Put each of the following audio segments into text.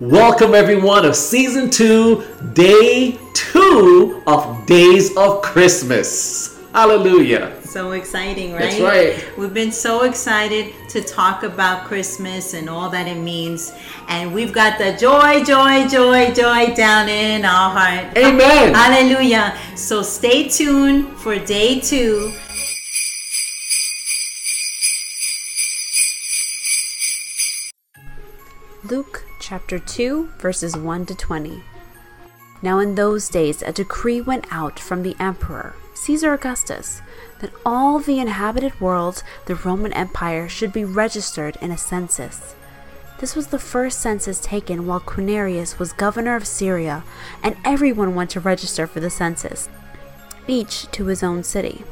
Welcome everyone of season 2, day 2 of Days of Christmas. Hallelujah. So exciting, right? That's right. We've been so excited to talk about Christmas and all that it means. And we've got the joy, joy, joy, joy down in our heart. Amen. Hallelujah. So stay tuned for day 2. Luke chapter 2, verses 1 to 20. Now in those days a decree went out from the emperor, Caesar Augustus, that all the inhabited world, the Roman Empire, should be registered in a census. This was the first census taken while Quirinius was governor of Syria, and everyone went to register for the census, each to his own city.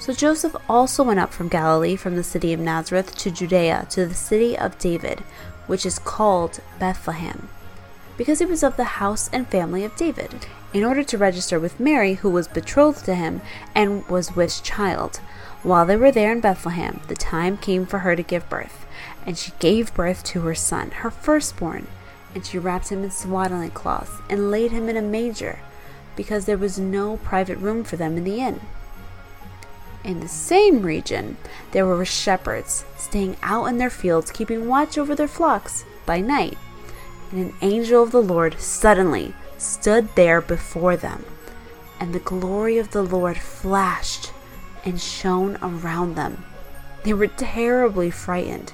So Joseph also went up from Galilee, from the city of Nazareth to Judea, to the city of David, which is called Bethlehem, because he was of the house and family of David, in order to register with Mary, who was betrothed to him and was with child. While they were there in Bethlehem, the time came for her to give birth, and she gave birth to her son, her firstborn, and she wrapped him in swaddling cloths and laid him in a manger, because there was no private room for them in the inn. In the same region, there were shepherds staying out in their fields, keeping watch over their flocks by night. And an angel of the Lord suddenly stood there before them, and the glory of the Lord flashed and shone around them. They were terribly frightened,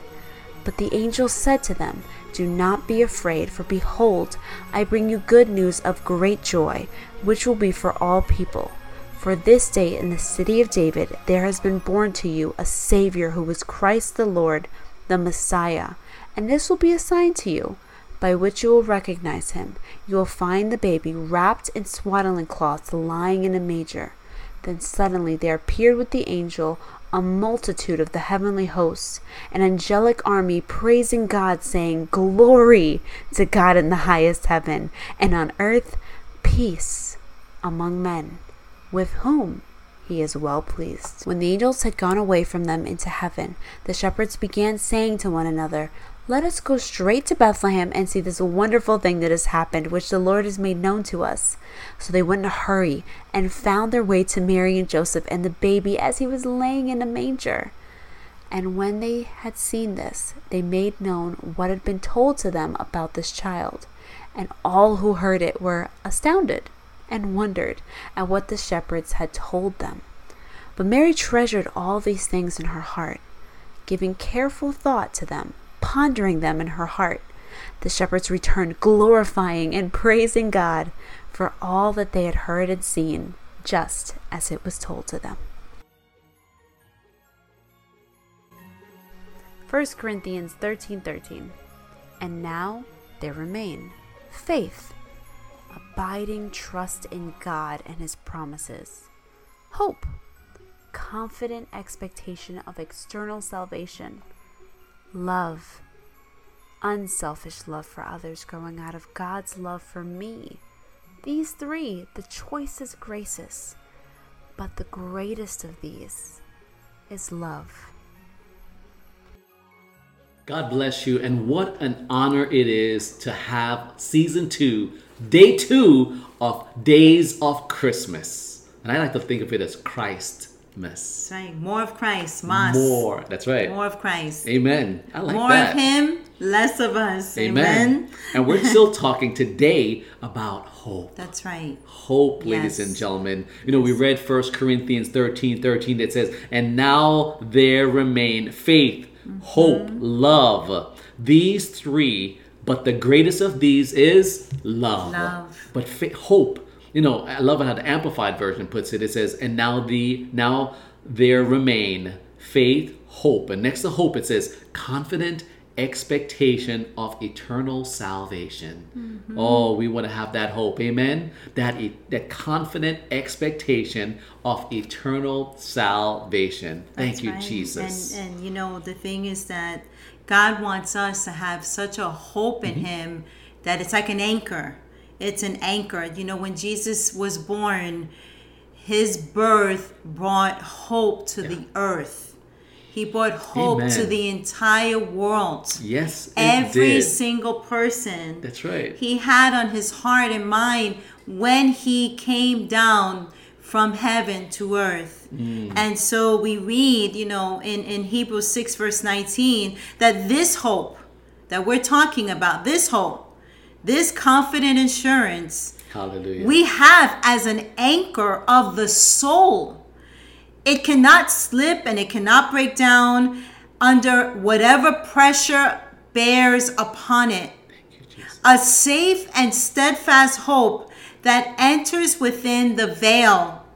but the angel said to them, "Do not be afraid, for behold, I bring you good news of great joy, which will be for all people. For this day in the city of David there has been born to you a Savior, who is Christ the Lord, the Messiah. And this will be a sign to you, by which you will recognize him. You will find the baby wrapped in swaddling cloths, lying in a manger." Then suddenly there appeared with the angel a multitude of the heavenly hosts, an angelic army, praising God, saying, "Glory to God in the highest heaven, and on earth peace among men, with whom he is well pleased." When the angels had gone away from them into heaven, the shepherds began saying to one another, "Let us go straight to Bethlehem and see this wonderful thing that has happened, which the Lord has made known to us." So they went in a hurry and found their way to Mary and Joseph and the baby as he was laying in a manger. And when they had seen this, they made known what had been told to them about this child. And all who heard it were astounded and wondered at what the shepherds had told them. But Mary treasured all these things in her heart, giving careful thought to them, pondering them in her heart. The shepherds returned, glorifying and praising God for all that they had heard and seen, just as it was told to them. 1 Corinthians 13:13. And now there remain faith, abiding trust in God and his promises, hope, confident expectation of external salvation, love, unselfish love for others growing out of God's love for me. These three, the choice is gracious, but the greatest of these is love. God bless you, and what an honor it is to have season 2, day 2 of Days of Christmas. And I like to think of it as Christmas. That's right. More of Christ. Mas. More. That's right. More of Christ. Amen. I like more that. More of him, less of us. Amen. And we're still talking today about hope. That's right. Hope, ladies and gentlemen. You know, we read 1 Corinthians 13:13 that says, "And now there remain faith, hope, love. These three, but the greatest of these is love. But hope. You know, I love how the Amplified Version puts it. It says, "And now there remain faith, hope." And next to hope, it says, "confident expectation of eternal salvation." Mm-hmm. Oh, we want to have that hope. Amen? That confident expectation of eternal salvation. Thank you, Jesus. And you know, the thing is that God wants us to have such a hope in him that it's like an anchor. It's an anchor. You know, when Jesus was born, his birth brought hope to the earth. He brought hope to the entire world. Yes, it Every did. Single person. That's right. He had on his heart and mind when he came down from heaven to earth. Mm. And so we read, you know, in Hebrews 6 verse 19, that this hope that we're talking about, this hope, this confident assurance, hallelujah, we have as an anchor of the soul. It cannot slip and it cannot break down under whatever pressure bears upon it. Thank you, Jesus. A safe and steadfast hope that enters within the veil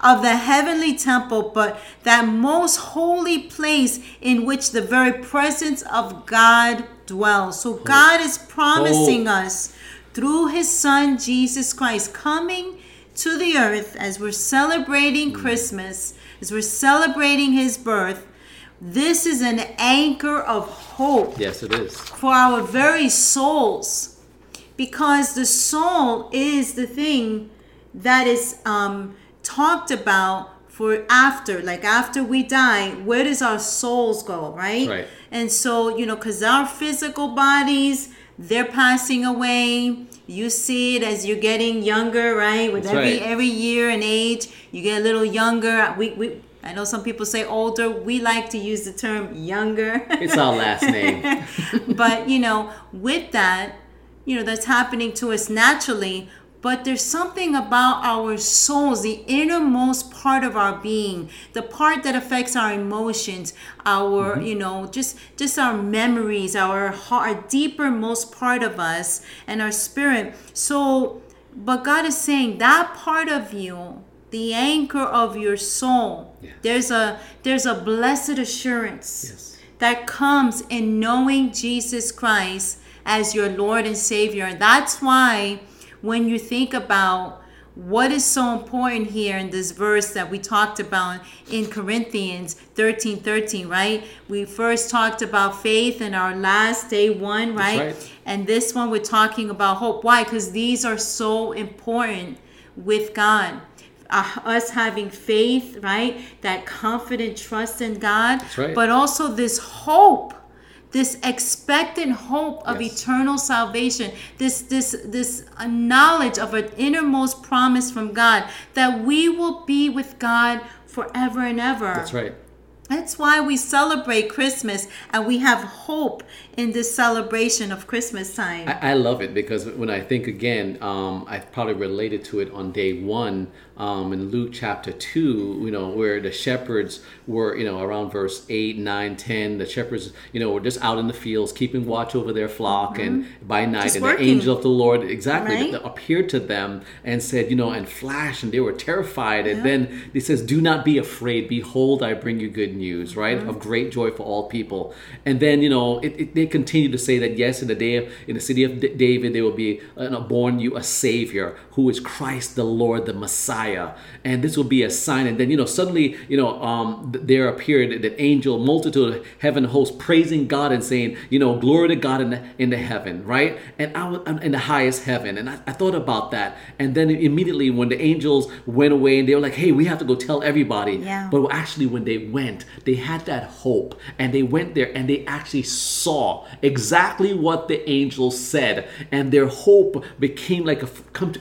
of the heavenly temple, but that most holy place in which the very presence of God dwells. So God is promising us through his son, Jesus Christ, coming to the earth as we're celebrating Christmas, as we're celebrating his birth. This is an anchor of hope. Yes, it is. For our very souls. Because the soul is the thing that is talked about for after. Like after we die, where does our souls go, right? Right. And so, you know, because our physical bodies, they're passing away. You see it as you're getting younger, right? With every year and age, you get a little younger. We I know some people say older. We like to use the term younger. It's our last name. But, you know, with that, you know, that's happening to us naturally. But there's something about our souls, the innermost part of our being, the part that affects our emotions, our, mm-hmm. you know, just our memories, our deeper most part of us and our spirit. So, but God is saying that part of you, the anchor of your soul, yes. there's a blessed assurance yes. that comes in knowing Jesus Christ as your Lord and Savior. And that's why, when you think about what is so important here in this verse that we talked about in Corinthians 13:13, right? We first talked about faith in our last day one, right? And this one we're talking about hope. Why? Because these are so important with God. Us having faith, right? That confident trust in God. That's right. But also this hope. This expectant hope of yes. eternal salvation, this knowledge of an innermost promise from God that we will be with God forever and ever. That's right. That's why we celebrate Christmas and we have hope in this celebration of Christmas time. I love it because when I think again, I probably related to it on day one in Luke chapter 2, you know, where the shepherds were, you know, around verse 8, 9, 10, the shepherds, you know, were just out in the fields keeping watch over their flock mm-hmm. and by night just and working. The angel of the Lord, exactly, right? Appeared to them and said, you know, and flashed and they were terrified. Yeah. And then he says, do not be afraid. Behold, I bring you good news, right? Mm-hmm. Of great joy for all people. And then, you know, they continue to say that, yes, in the city of David, there will be born you a Savior who is Christ the Lord, the Messiah. And this will be a sign. And then, you know, suddenly, you know, there appeared that angel, multitude of heaven hosts praising God and saying, you know, glory to God in the heaven, right? And I'm in the highest heaven. And I thought about that. And then immediately when the angels went away and they were like, hey, we have to go tell everybody. Yeah. But actually when they went, they had that hope and they went there and they actually saw exactly what the angel said, and their hope became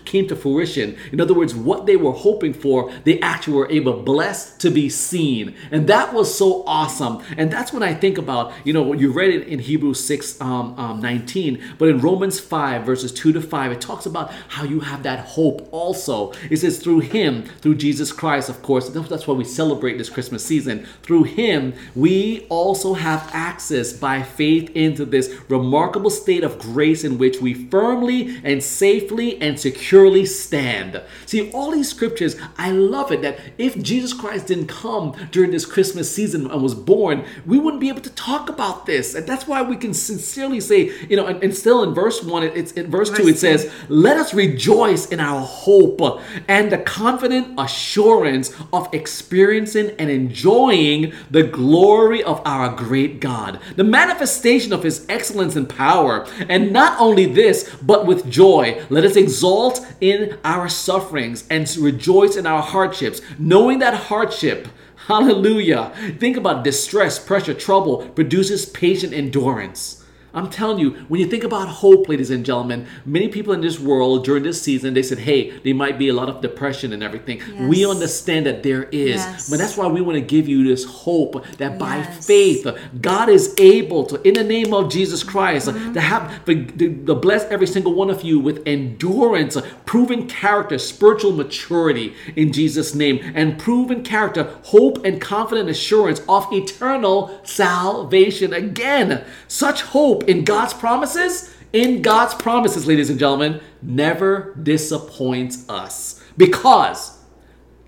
came to fruition. In other words, what they were hoping for, they actually were able, blessed to be seen. And that was so awesome. And that's when I think about, you know, you read it in Hebrews 6, 19, but in Romans 5 verses 2-5, it talks about how you have that hope also. It says through him, through Jesus Christ, of course, that's why we celebrate this Christmas season. Through him, we also have access by faith into this remarkable state of grace in which we firmly and safely and securely stand. See, all these scriptures, I love it that if Jesus Christ didn't come during this Christmas season and was born, we wouldn't be able to talk about this. And that's why we can sincerely say, you know, and still in verse 1, it's in verse 2, it says, let us rejoice in our hope and the confident assurance of experiencing and enjoying the glory of our great God, the manifestation of his excellence and power. And not only this, but with joy, let us exult in our sufferings and rejoice in our hardships, knowing that hardship Hallelujah. Think about distress, pressure, trouble produces patient endurance. I'm telling you, when you think about hope, ladies and gentlemen, many people in this world during this season, they said, hey, there might be a lot of depression and everything. Yes. We understand that there is. Yes. But that's why we want to give you this hope that by faith, God is able to, in the name of Jesus Christ, to bless every single one of you with endurance, proven character, spiritual maturity in Jesus' name, and proven character, hope and confident assurance of eternal salvation. Again, such hope in God's promises, ladies and gentlemen, never disappoints us because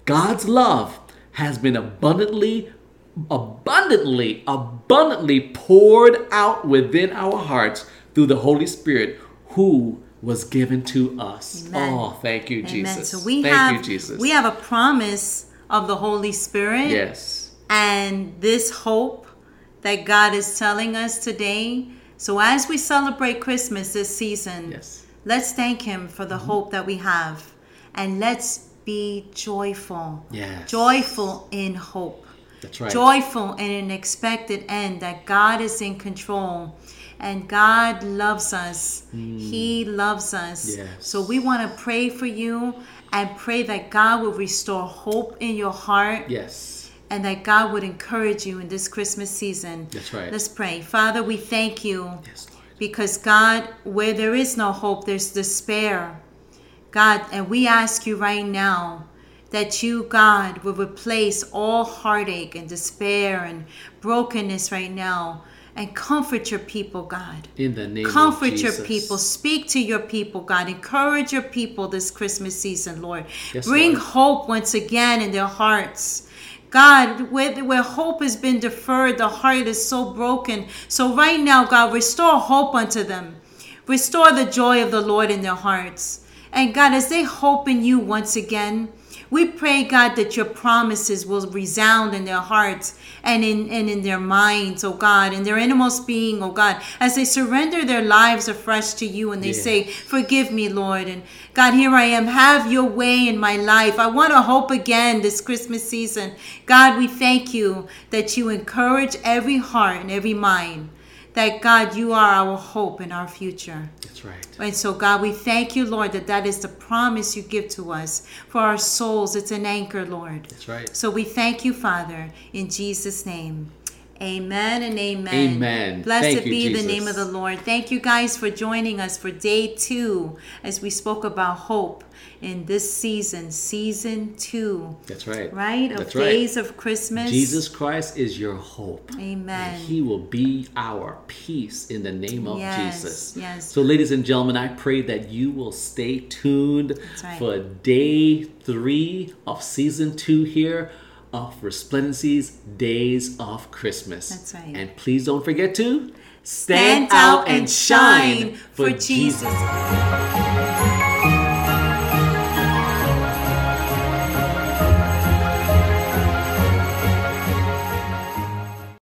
God's love has been abundantly poured out within our hearts through the Holy Spirit who was given to us. Amen. Oh, thank you, Amen. Jesus. So we have a promise of the Holy Spirit. Yes. And this hope that God is telling us today. So as we celebrate Christmas this season, yes, let's thank Him for the hope that we have. And let's be joyful. Yes. Joyful in hope. That's right. Joyful in an expected end that God is in control. And God loves us. He loves us. Yes. So we want to pray for you and pray that God will restore hope in your heart. Yes. And that God would encourage you in this Christmas season. That's right. Let's pray. Father, we thank you. Yes, Lord. Because God, where there is no hope, there's despair. God, and we ask you right now that you, God, will replace all heartache and despair and brokenness right now. And comfort your people, God. In the name of Jesus. Comfort your people. Speak to your people, God. Encourage your people this Christmas season, Lord. Yes, bring Lord. Hope once again in their hearts. God, where hope has been deferred, the heart is so broken. So right now, God, restore hope unto them. Restore the joy of the Lord in their hearts. And God, as they hope in you once again, we pray, God, that your promises will resound in their hearts and in their minds, oh God, in their innermost being, oh God, as they surrender their lives afresh to you and they say, forgive me, Lord. And God, here I am. Have your way in my life. I want to hope again this Christmas season. God, we thank you that you encourage every heart and every mind. That, God, you are our hope in our future. That's right. And so, God, we thank you, Lord, that is the promise you give to us. For our souls, it's an anchor, Lord. That's right. So we thank you, Father, in Jesus' name. Amen and amen. Amen. Blessed be the name of the Lord. Thank you, guys, for joining us for day 2 as we spoke about hope in this season, season 2. That's right. Right? Of days of Christmas. Jesus Christ is your hope. Amen. And He will be our peace in the name of Jesus. Yes. So, ladies and gentlemen, I pray that you will stay tuned for day 3 of season 2 here. Of Resplendency's Days of Christmas. That's right. And please don't forget to stand out and shine for Jesus.